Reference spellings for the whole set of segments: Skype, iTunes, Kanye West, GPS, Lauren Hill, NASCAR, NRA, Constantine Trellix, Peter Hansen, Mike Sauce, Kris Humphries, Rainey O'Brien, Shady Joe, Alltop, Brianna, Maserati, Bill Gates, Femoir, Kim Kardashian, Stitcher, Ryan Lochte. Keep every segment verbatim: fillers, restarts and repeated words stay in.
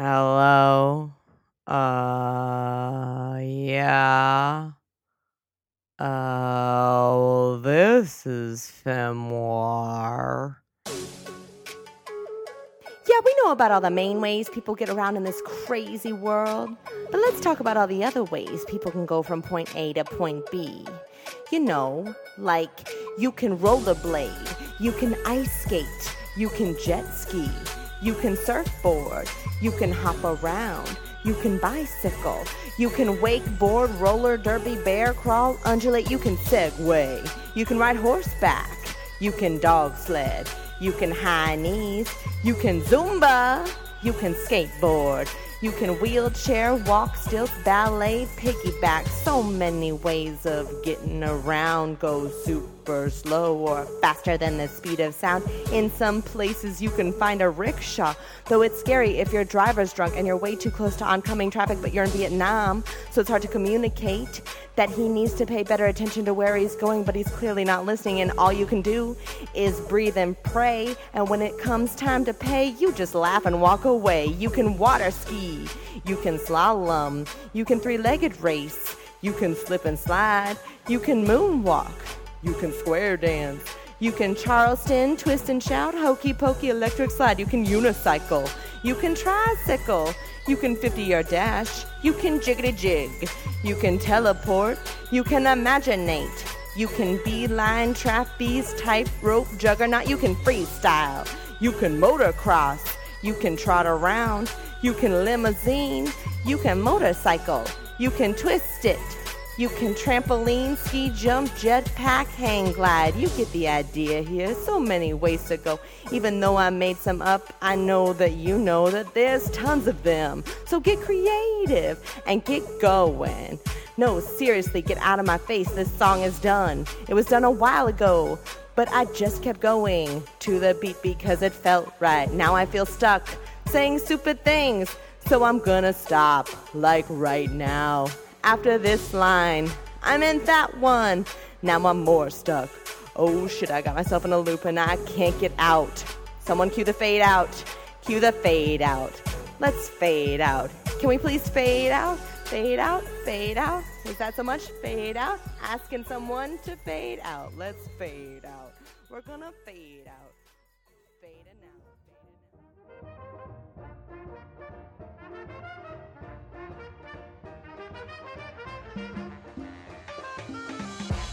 Hello? Uh, yeah. Oh, this is Femoir. Yeah, we know about all the main ways people get around in this crazy world, but let's talk about all the other ways people can go from point A to point B. You know, like you can rollerblade, you can ice skate, you can jet ski, you can surfboard, you can hop around, you can bicycle, you can wakeboard, roller derby, bear crawl, undulate, you can segway, you can ride horseback, you can dog sled, you can high knees, you can Zumba, you can skateboard, you can wheelchair, walk, stilts, ballet, piggyback. So many ways of getting around. Go super slow or faster than the speed of sound. In some places you can find a rickshaw, though it's scary if your driver's drunk and you're way too close to oncoming traffic, but you're in Vietnam, so it's hard to communicate that he needs to pay better attention to where he's going, but he's clearly not listening, and all you can do is breathe and pray, and when it comes time to pay, you just laugh and walk away. You can water ski, you can slalom, you can three-legged race, you can slip and slide, you can moonwalk, you can square dance, you can Charleston, twist and shout, hokey pokey, electric slide, you can unicycle, you can tricycle, you can fifty-yard dash, you can jiggity jig, you can teleport, you can imaginate, you can beeline, trapeze, tightrope, juggernaut, you can freestyle, you can motocross, you can trot around, you can limousine, you can motorcycle, you can twist it, you can trampoline, ski jump, jetpack, hang glide. You get the idea here. So many ways to go. Even though I made some up, I know that you know that there's tons of them. So get creative and get going. No, seriously, get out of my face. This song is done. It was done a while ago, but I just kept going to the beat because it felt right. Now I feel stuck saying stupid things, so I'm gonna stop, like right now. After this line, I'm in that one. Now I'm more stuck. Oh shit, I got myself in a loop and I can't get out. Someone cue the fade out. Cue the fade out. Let's fade out. Can we please fade out? Fade out, fade out. Was that so much? Fade out. Asking someone to fade out. Let's fade out. We're gonna fade out. Fade it now.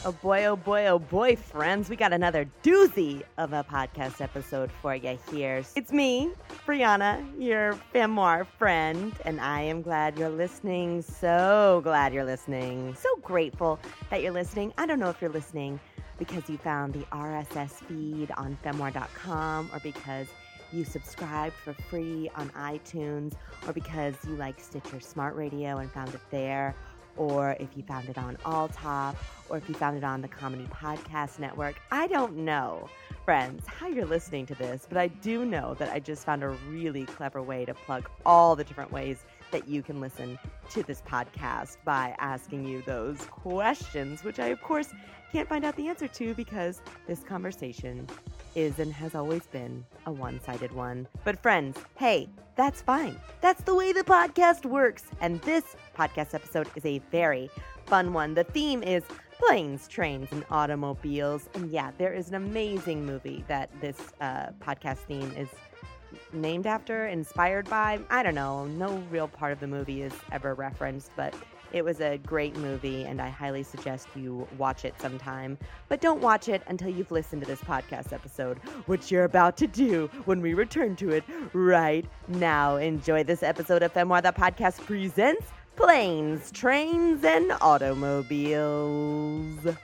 Oh boy, oh boy, oh boy, friends. We got another doozy of a podcast episode for you here. It's me, Brianna, your Femoir friend, and I am glad you're listening. So glad you're listening. So grateful that you're listening. I don't know if you're listening because you found the R S S feed on femoir dot com or because you subscribed for free on iTunes or because you like Stitcher Smart Radio and found it there, or if you found it on Alltop, or if you found it on the Comedy Podcast Network. I don't know, friends, how you're listening to this, but I do know that I just found a really clever way to plug all the different ways that you can listen to this podcast by asking you those questions, which I, of course, can't find out the answer to because this conversation is and has always been a one-sided one. But friends, hey, that's fine. That's the way the podcast works. And this podcast episode is a very fun one. The theme is planes, trains, and automobiles. And yeah, there is an amazing movie that this uh, podcast theme is named after, inspired by. I don't know. No real part of the movie is ever referenced, but it was a great movie, and I highly suggest you watch it sometime. But don't watch it until you've listened to this podcast episode, which you're about to do when we return to it right now. Enjoy this episode of Femoir, the podcast presents Planes, Trains, and Automobiles.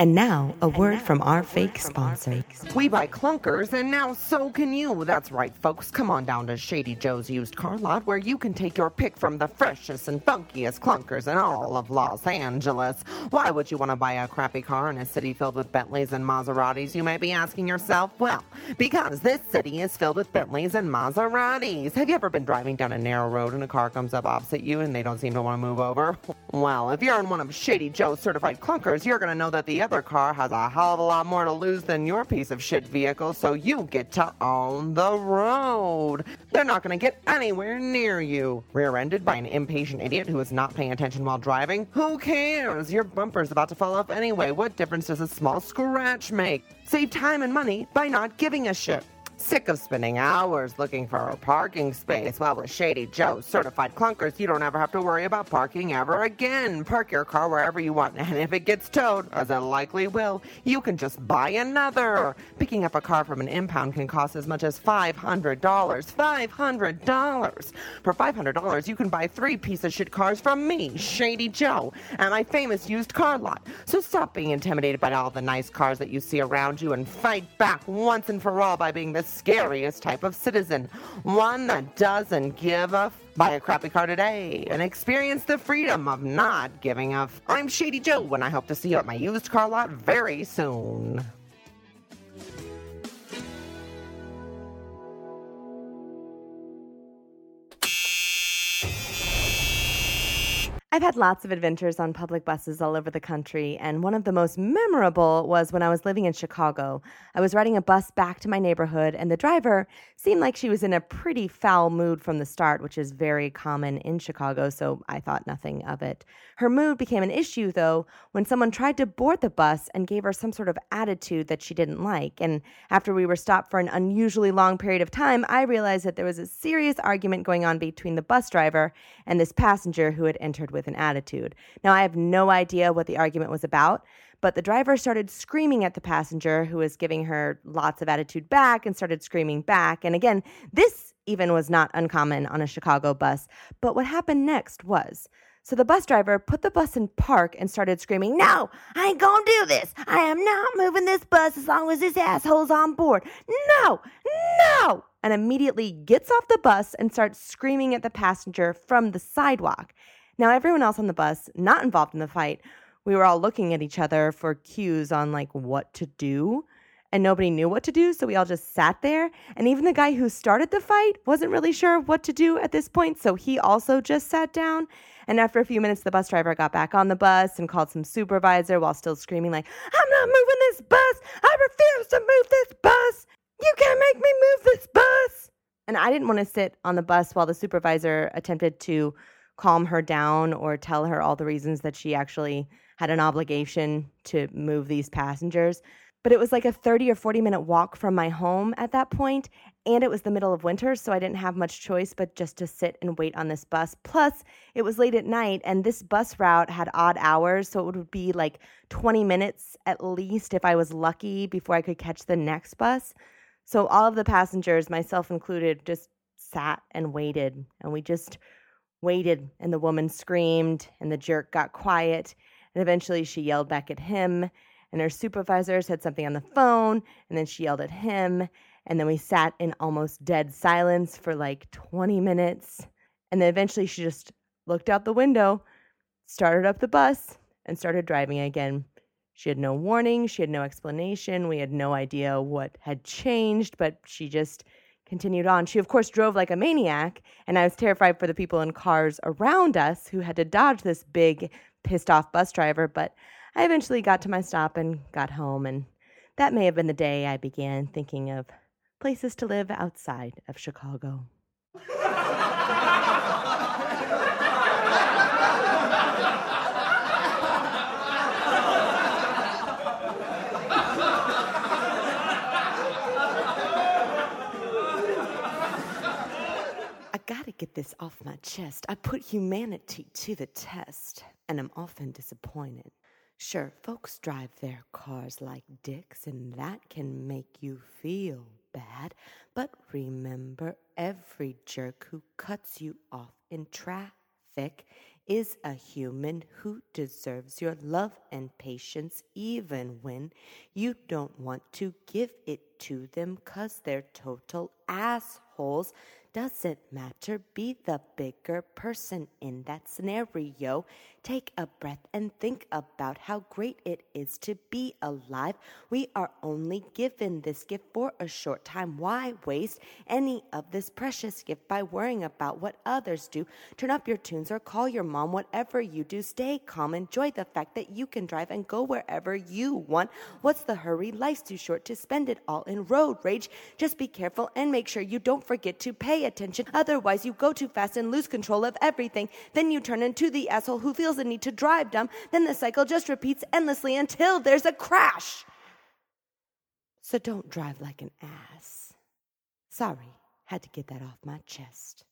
And now, a word now, from, our, a fake word from our fake sponsor. We buy clunkers, and now so can you. That's right, folks. Come on down to Shady Joe's used car lot, where you can take your pick from the freshest and funkiest clunkers in all of Los Angeles. Why would you want to buy a crappy car in a city filled with Bentleys and Maseratis, you might be asking yourself? Well, because this city is filled with Bentleys and Maseratis. Have you ever been driving down a narrow road and a car comes up opposite you and they don't seem to want to move over? Well, if you're in one of Shady Joe's certified clunkers, you're going to know that the other car has a hell of a lot more to lose than your piece of shit vehicle, so you get to own the road. They're not going to get anywhere near you. Rear-ended by an impatient idiot who is not paying attention while driving? Who cares? Your bumper's about to fall off anyway. What difference does a small scratch make? Save time and money by not giving a shit. Sick of spending hours looking for a parking space? Well, with Shady Joe's certified clunkers, you don't ever have to worry about parking ever again. Park your car wherever you want, and if it gets towed, as it likely will, you can just buy another. Picking up a car from an impound can cost as much as five hundred dollars. five hundred dollars! For five hundred dollars, you can buy three piece of shit cars from me, Shady Joe, and my famous used car lot. So stop being intimidated by all the nice cars that you see around you and fight back once and for all by being this scariest type of citizen, one that doesn't give a f- buy a crappy car today and experience the freedom of not giving a f- I'm Shady Joe, and I hope to see you at my used car lot very soon. I've had lots of adventures on public buses all over the country, and one of the most memorable was when I was living in Chicago. I was riding a bus back to my neighborhood, and the driver seemed like she was in a pretty foul mood from the start, which is very common in Chicago, so I thought nothing of it. Her mood became an issue, though, when someone tried to board the bus and gave her some sort of attitude that she didn't like, and after we were stopped for an unusually long period of time, I realized that there was a serious argument going on between the bus driver and this passenger who had entered with with an attitude. Now, I have no idea what the argument was about, but the driver started screaming at the passenger who was giving her lots of attitude back and started screaming back. And again, this even was not uncommon on a Chicago bus. But what happened next was, so the bus driver put the bus in park and started screaming, "No, I ain't gonna do this. I am not moving this bus as long as this asshole's on board. No, no!" And immediately gets off the bus and starts screaming at the passenger from the sidewalk. Now, everyone else on the bus, not involved in the fight, we were all looking at each other for cues on, like, what to do, and nobody knew what to do, so we all just sat there, and even the guy who started the fight wasn't really sure what to do at this point, so he also just sat down, and after a few minutes, the bus driver got back on the bus and called some supervisor while still screaming, like, "I'm not moving this bus! I refuse to move this bus! You can't make me move this bus!" And I didn't want to sit on the bus while the supervisor attempted to calm her down or tell her all the reasons that she actually had an obligation to move these passengers. But it was like a thirty or forty minute walk from my home at that point, and it was the middle of winter, so I didn't have much choice but just to sit and wait on this bus. Plus, it was late at night, and this bus route had odd hours, so it would be like twenty minutes at least if I was lucky before I could catch the next bus. So all of the passengers, myself included, just sat and waited, and we just waited, and the woman screamed, and the jerk got quiet, and eventually she yelled back at him, and her supervisor said something on the phone, and then she yelled at him, and then we sat in almost dead silence for like twenty minutes, and then eventually she just looked out the window, started up the bus, and started driving again. She had no warning, she had no explanation, we had no idea what had changed, but she just continued on. She, of course, drove like a maniac, and I was terrified for the people in cars around us who had to dodge this big, pissed-off bus driver, but I eventually got to my stop and got home, and that may have been the day I began thinking of places to live outside of Chicago. Gotta get this off my chest. I put humanity to the test, and I'm often disappointed. Sure, folks drive their cars like dicks, and that can make you feel bad. But remember, every jerk who cuts you off in traffic is a human who deserves your love and patience, even when you don't want to give it to them because they're total assholes. Doesn't matter. Be the bigger person in that scenario. Take a breath and think about how great it is to be alive. We are only given this gift for a short time. Why waste any of this precious gift by worrying about what others do? Turn up your tunes or call your mom. Whatever you do, stay calm. Enjoy the fact that you can drive and go wherever you want. What's the hurry? Life's too short to spend it all in road rage. Just be careful and make sure you don't forget to pay attention. Otherwise, you go too fast and lose control of everything. Then you turn into the asshole who feels the need to drive dumb. Then the cycle just repeats endlessly until there's a crash. So don't drive like an ass. Sorry, had to get that off my chest.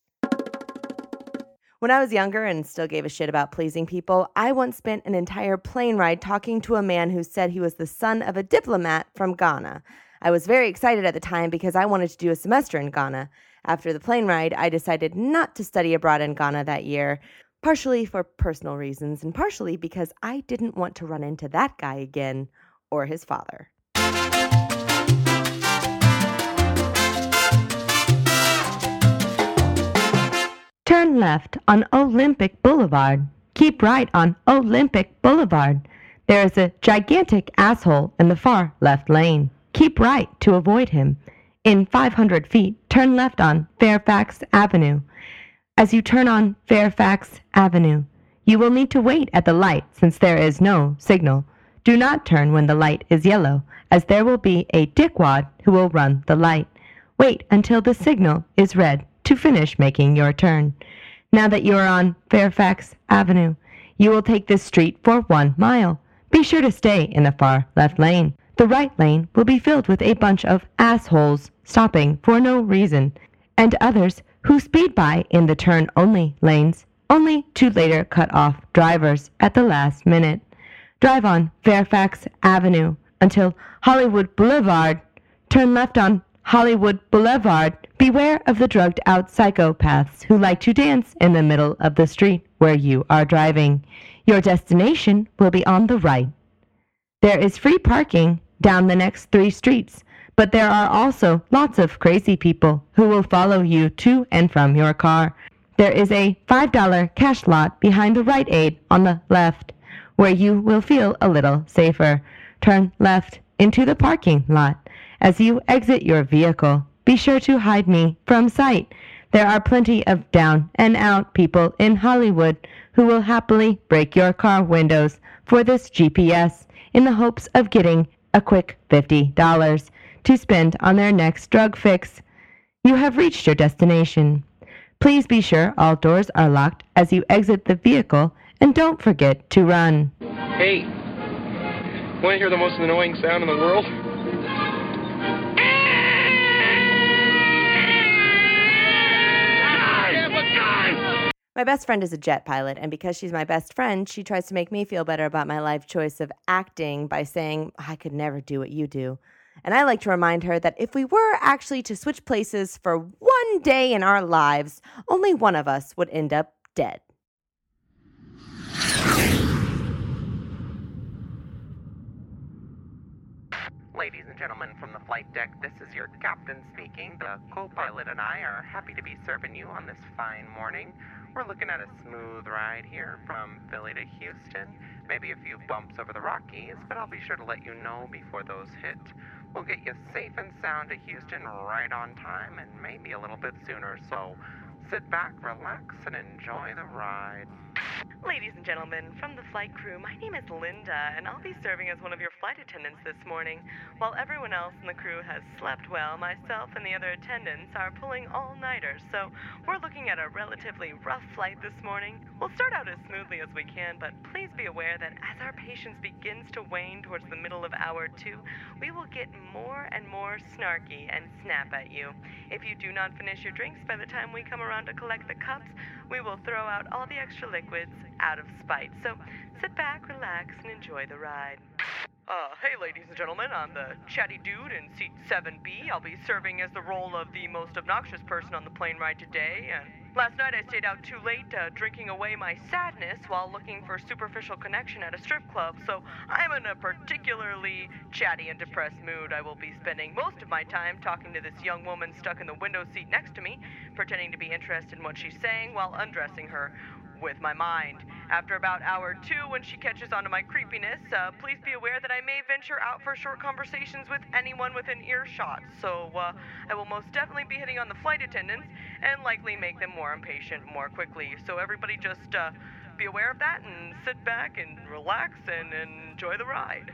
When I was younger and still gave a shit about pleasing people, I once spent an entire plane ride talking to a man who said he was the son of a diplomat from Ghana. I was very excited at the time because I wanted to do a semester in Ghana. After the plane ride, I decided not to study abroad in Ghana that year, partially for personal reasons and partially because I didn't want to run into that guy again or his father. Turn left on Olympic Boulevard. Keep right on Olympic Boulevard. There is a gigantic asshole in the far left lane. Keep right to avoid him. In five hundred feet, turn left on Fairfax Avenue. As you turn on Fairfax Avenue, you will need to wait at the light since there is no signal. Do not turn when the light is yellow, as there will be a dickwad who will run the light. Wait until the signal is red to finish making your turn. Now that you are on Fairfax Avenue, you will take this street for one mile. Be sure to stay in the far left lane. The right lane will be filled with a bunch of assholes stopping for no reason, and others who speed by in the turn-only lanes, only to later cut off drivers at the last minute. Drive on Fairfax Avenue until Hollywood Boulevard. Turn left on Hollywood Boulevard. Beware of the drugged-out psychopaths who like to dance in the middle of the street where you are driving. Your destination will be on the right. There is free parking down the next three streets, but there are also lots of crazy people who will follow you to and from your car. There is a five dollar cash lot behind the Rite Aid on the left, where you will feel a little safer. Turn left into the parking lot. As you exit your vehicle, be sure to hide me from sight. There are plenty of down-and-out people in Hollywood who will happily break your car windows for this G P S in the hopes of getting a quick fifty dollars to spend on their next drug fix. You have reached your destination. Please be sure all doors are locked as you exit the vehicle, and don't forget to run. Hey, want to hear the most annoying sound in the world? My best friend is a jet pilot, and because she's my best friend, she tries to make me feel better about my life choice of acting by saying, I could never do what you do. And I like to remind her that if we were actually to switch places for one day in our lives, only one of us would end up dead. Ladies and gentlemen from the flight deck, this is your captain speaking. The co-pilot and I are happy to be serving you on this fine morning. We're looking at a smooth ride here from Philly to Houston. Maybe a few bumps over the Rockies, but I'll be sure to let you know before those hit. We'll get you safe and sound to Houston right on time and maybe a little bit sooner, so sit back, relax, and enjoy the ride. Ladies and gentlemen, from the flight crew, my name is Linda, and I'll be serving as one of your flight attendants this morning. While everyone else in the crew has slept well, myself and the other attendants are pulling all-nighters, so we're looking at a relatively rough flight this morning. We'll start out as smoothly as we can, but please be aware that as our patience begins to wane towards the middle of hour two, we will get more and more snarky and snap at you. If you do not finish your drinks by the time we come around to collect the cups, we will throw out all the extra liquids out of spite. So sit back, relax, and enjoy the ride. Uh, hey, ladies and gentlemen, I'm the chatty dude in seat seven B. I'll be serving as the role of the most obnoxious person on the plane ride today, and Last night I stayed out too late, uh, drinking away my sadness while looking for superficial connection at a strip club, so I'm in a particularly chatty and depressed mood. I will be spending most of my time talking to this young woman stuck in the window seat next to me, pretending to be interested in what she's saying while undressing her with my mind. After about hour two, when she catches on to my creepiness, uh, please be aware that I may venture out for short conversations with anyone within earshot, so uh, I will most definitely be hitting on the flight attendants and likely make them more impatient more quickly. So everybody just uh, be aware of that and sit back and relax and, and enjoy the ride.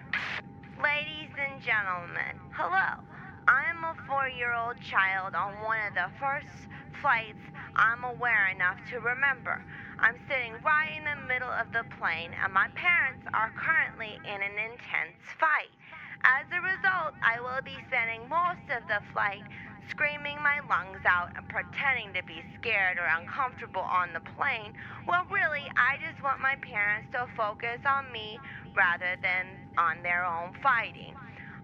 Ladies and gentlemen, hello. I'm a four-year-old child on one of the first flights I'm aware enough to remember. I'm sitting right in the middle of the plane, and my parents are currently in an intense fight. As a result, I will be spending most of the flight screaming my lungs out and pretending to be scared or uncomfortable on the plane. Well, really, I just want my parents to focus on me rather than on their own fighting.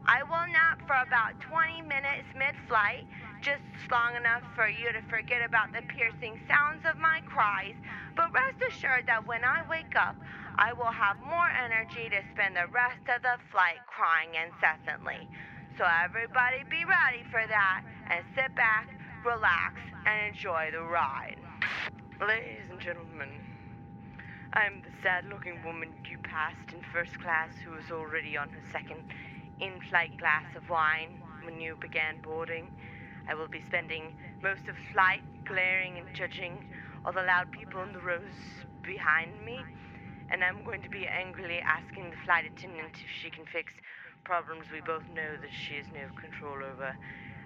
I will nap for about twenty minutes mid-flight, just long enough for you to forget about the piercing sounds of my cries, but rest assured that when I wake up, I will have more energy to spend the rest of the flight crying incessantly. So everybody be ready for that, and sit back, relax, and enjoy the ride. Ladies and gentlemen, I am the sad-looking woman you passed in first class who is already on her second in-flight glass of wine when you began boarding. I will be spending most of flight glaring and judging all the loud people in the rows behind me, and I'm going to be angrily asking the flight attendant if she can fix problems we both know that she has no control over.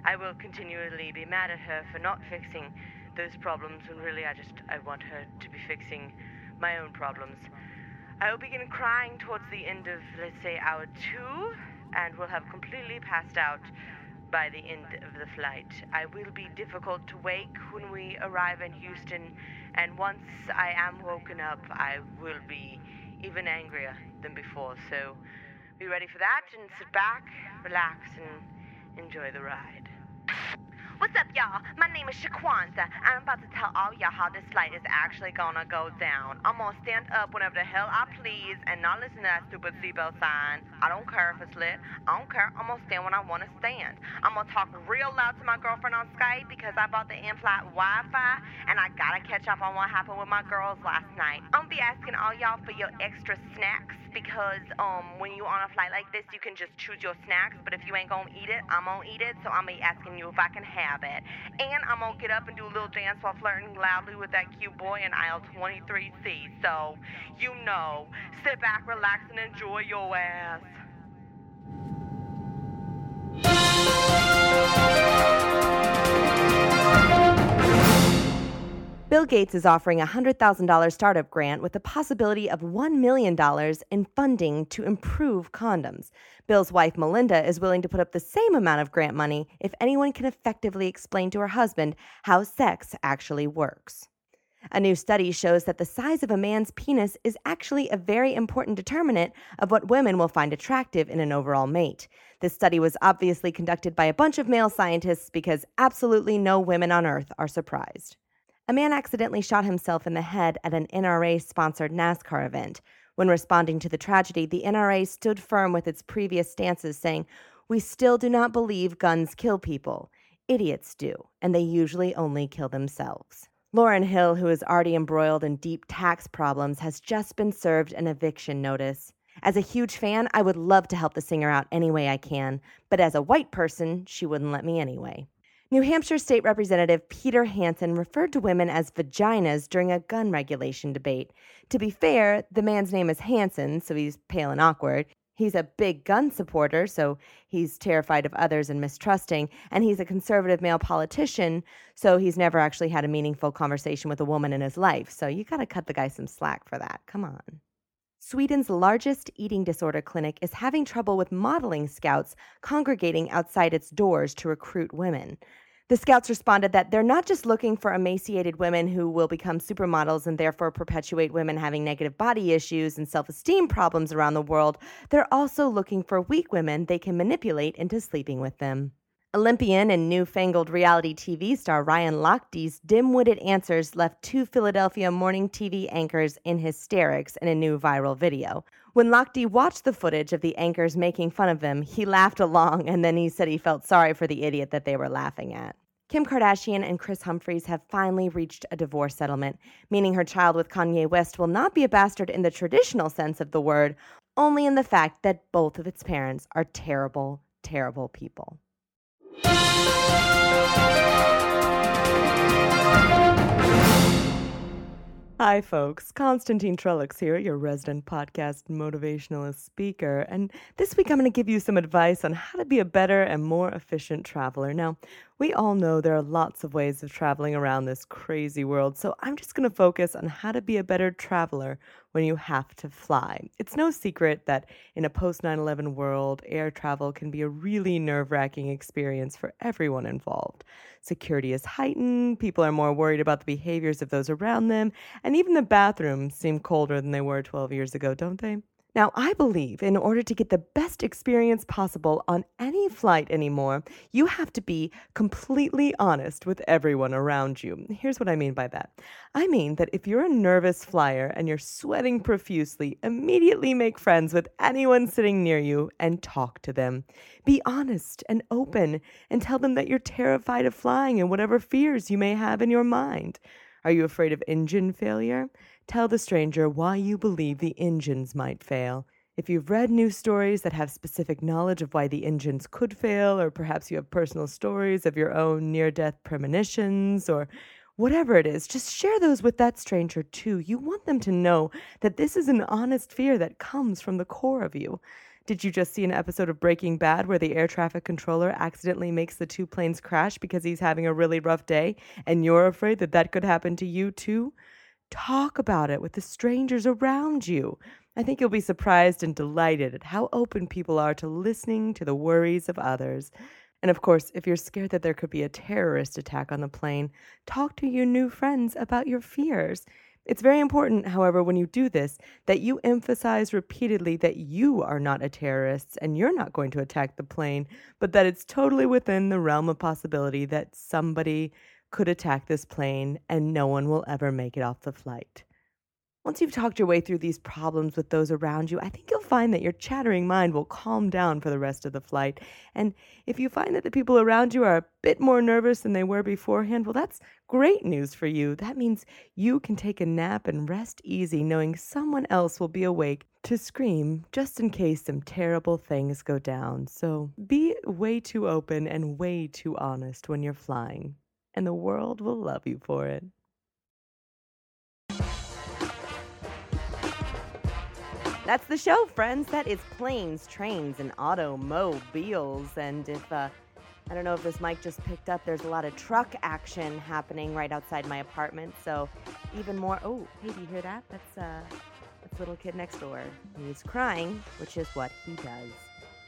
I will continually be mad at her for not fixing those problems when really I just, I want her to be fixing my own problems. I will begin crying towards the end of, let's say, hour two, and will have completely passed out by the end of the flight. I will be difficult to wake when we arrive in Houston, and once I am woken up, I will be even angrier than before. So be ready for that, and sit back, relax, and enjoy the ride. What's up, y'all? My name is Shaquanza, and I'm about to tell all y'all how this flight is actually gonna go down. I'm gonna stand up whenever the hell I please and not listen to that stupid seatbelt sign. I don't care if it's lit. I don't care. I'm gonna stand when I wanna stand. I'm gonna talk real loud to my girlfriend on Skype because I bought the in-flight Wi-Fi, and I gotta catch up on what happened with my girls last night. I'm gonna be asking all y'all for your extra snacks because um when you on a flight like this, you can just choose your snacks, but if you ain't gonna eat it, I'm gonna eat it, so I'm gonna be asking you if I can have it. And I'm gonna get up and do a little dance while flirting loudly with that cute boy in aisle twenty-three C. So, you know, sit back, relax, and enjoy your ass. Bill Gates is offering a one hundred thousand dollars startup grant with the possibility of one million dollars in funding to improve condoms. Bill's wife, Melinda, is willing to put up the same amount of grant money if anyone can effectively explain to her husband how sex actually works. A new study shows that the size of a man's penis is actually a very important determinant of what women will find attractive in an overall mate. This study was obviously conducted by a bunch of male scientists because absolutely no women on Earth are surprised. A man accidentally shot himself in the head at an N R A-sponsored NASCAR event. When responding to the tragedy, the N R A stood firm with its previous stances, saying, "We still do not believe guns kill people. Idiots do, and they usually only kill themselves." Lauren Hill, who is already embroiled in deep tax problems, has just been served an eviction notice. As a huge fan, I would love to help the singer out any way I can, but as a white person, she wouldn't let me anyway. New Hampshire State Representative Peter Hansen referred to women as vaginas during a gun regulation debate. To be fair, the man's name is Hansen, so he's pale and awkward. He's a big gun supporter, so he's terrified of others and mistrusting. And he's a conservative male politician, so he's never actually had a meaningful conversation with a woman in his life. So you gotta cut the guy some slack for that. Come on. Sweden's largest eating disorder clinic is having trouble with modeling scouts congregating outside its doors to recruit women. The scouts responded that they're not just looking for emaciated women who will become supermodels and therefore perpetuate women having negative body issues and self-esteem problems around the world. They're also looking for weak women they can manipulate into sleeping with them. Olympian and newfangled reality T V star Ryan Lochte's dim-witted answers left two Philadelphia morning T V anchors in hysterics in a new viral video. When Lochte watched the footage of the anchors making fun of him, he laughed along, and then he said he felt sorry for the idiot that they were laughing at. Kim Kardashian and Kris Humphries have finally reached a divorce settlement, meaning her child with Kanye West will not be a bastard in the traditional sense of the word, only in the fact that both of its parents are terrible, terrible people. Hi folks, Constantine Trellix here, your resident podcast motivational speaker, and this week I'm going to give you some advice on how to be a better and more efficient traveler. Now, we all know there are lots of ways of traveling around this crazy world, so I'm just going to focus on how to be a better traveler when you have to fly. It's no secret that in a post nine eleven world, air travel can be a really nerve-wracking experience for everyone involved. Security is heightened, people are more worried about the behaviors of those around them, and even the bathrooms seem colder than they were twelve years ago, don't they? Now, I believe in order to get the best experience possible on any flight anymore, you have to be completely honest with everyone around you. Here's what I mean by that. I mean that if you're a nervous flyer and you're sweating profusely, immediately make friends with anyone sitting near you and talk to them. Be honest and open and tell them that you're terrified of flying and whatever fears you may have in your mind. Are you afraid of engine failure? Tell the stranger why you believe the engines might fail. If you've read news stories that have specific knowledge of why the engines could fail, or perhaps you have personal stories of your own near-death premonitions, or whatever it is, just share those with that stranger too. You want them to know that this is an honest fear that comes from the core of you. Did you just see an episode of Breaking Bad where the air traffic controller accidentally makes the two planes crash because he's having a really rough day, and you're afraid that that could happen to you too? Talk about it with the strangers around you. I think you'll be surprised and delighted at how open people are to listening to the worries of others. And of course, if you're scared that there could be a terrorist attack on the plane, talk to your new friends about your fears. It's very important, however, when you do this, that you emphasize repeatedly that you are not a terrorist and you're not going to attack the plane, but that it's totally within the realm of possibility that somebody could attack this plane and no one will ever make it off the flight. Once you've talked your way through these problems with those around you, I think you'll find that your chattering mind will calm down for the rest of the flight. And if you find that the people around you are a bit more nervous than they were beforehand, well, that's great news for you. That means you can take a nap and rest easy, knowing someone else will be awake to scream just in case some terrible things go down. So be way too open and way too honest when you're flying, and the world will love you for it. That's the show, friends. That is planes, trains, and automobiles. And if, uh, I don't know if this mic just picked up, there's a lot of truck action happening right outside my apartment. So even more, oh, hey, do you hear that? That's, uh, that's little kid next door. He's crying, which is what he does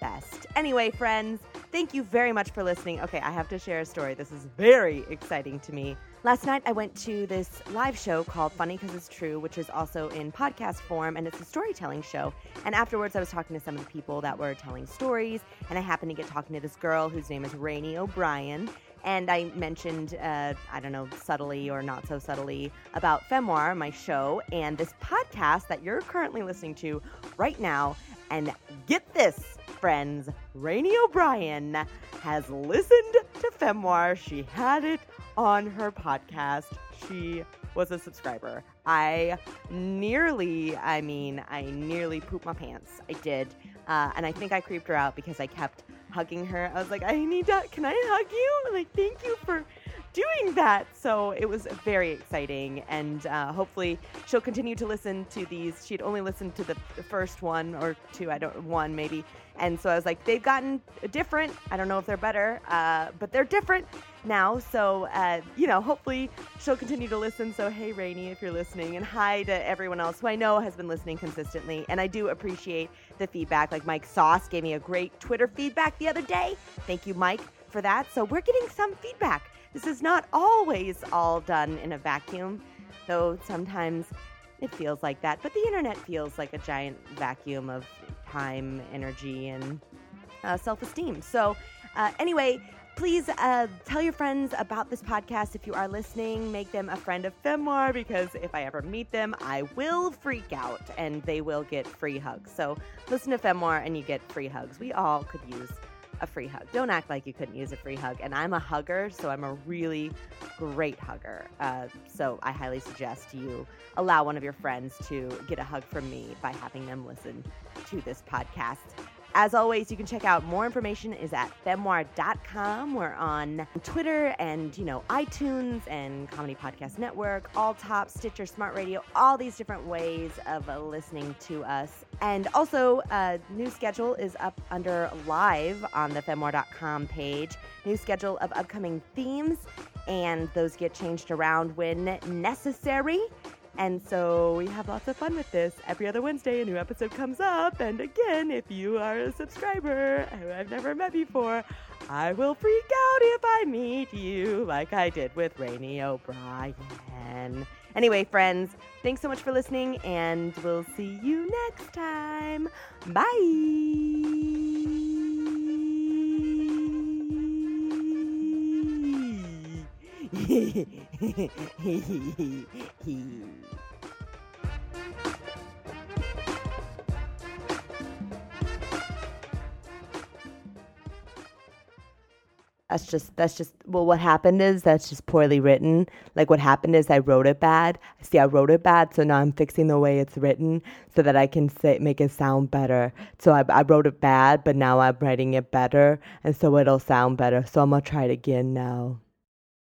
best. Anyway, friends, thank you very much for listening. Okay, I have to share a story. This is very exciting to me. Last night, I went to this live show called Funny Because It's True, which is also in podcast form, and it's a storytelling show. And afterwards, I was talking to some of the people that were telling stories, and I happened to get talking to this girl whose name is Rainey O'Brien. And I mentioned, uh, I don't know, subtly or not so subtly, about Femoir, my show, and this podcast that you're currently listening to right now. And get this, friends, Rainey O'Brien has listened to Femoir. She had it on her podcast. She was a subscriber. I nearly, I mean, I nearly pooped my pants. I did. Uh, and I think I creeped her out because I kept hugging her. I was like, I need that. Can I hug you? Like, thank you for doing that. So it was very exciting. And uh, hopefully she'll continue to listen to these. She'd only listened to the first one or two, I don't, one maybe. And so I was like, they've gotten different. I don't know if they're better, uh, but they're different now. So, uh, you know, hopefully she'll continue to listen. So, hey, Rainey, if you're listening, and hi to everyone else who I know has been listening consistently. And I do appreciate the feedback. Like Mike Sauce gave me a great Twitter feedback the other day. Thank you, Mike, for that. So we're getting some feedback. This is not always all done in a vacuum, though sometimes it feels like that. But the internet feels like a giant vacuum of time, energy, and uh, self-esteem. So uh, anyway, Please uh, tell your friends about this podcast if you are listening. Make them a friend of Femoir, because if I ever meet them, I will freak out and they will get free hugs. So listen to Femoir and you get free hugs. We all could use a free hug. Don't act like you couldn't use a free hug. And I'm a hugger, so I'm a really great hugger. Uh, so I highly suggest you allow one of your friends to get a hug from me by having them listen to this podcast. As always, you can check out more information is at femoir dot com. We're on Twitter and, you know, iTunes and Comedy Podcast Network, All Top, Stitcher, Smart Radio, all these different ways of listening to us. And also, uh, new schedule is up under live on the femoir dot com page. New schedule of upcoming themes, and those get changed around when necessary. And so we have lots of fun with this. Every other Wednesday, a new episode comes up. And again, if you are a subscriber who I've never met before, I will freak out if I meet you like I did with Rainey O'Brien. Anyway, friends, thanks so much for listening, and we'll see you next time. Bye. That's just, that's just, well, what happened is that's just poorly written. Like what happened is I wrote it bad. See, I wrote it bad, so now I'm fixing the way it's written so that I can say, make it sound better. So I, I wrote it bad, but now I'm writing it better, and so it'll sound better. So I'm going to try it again now.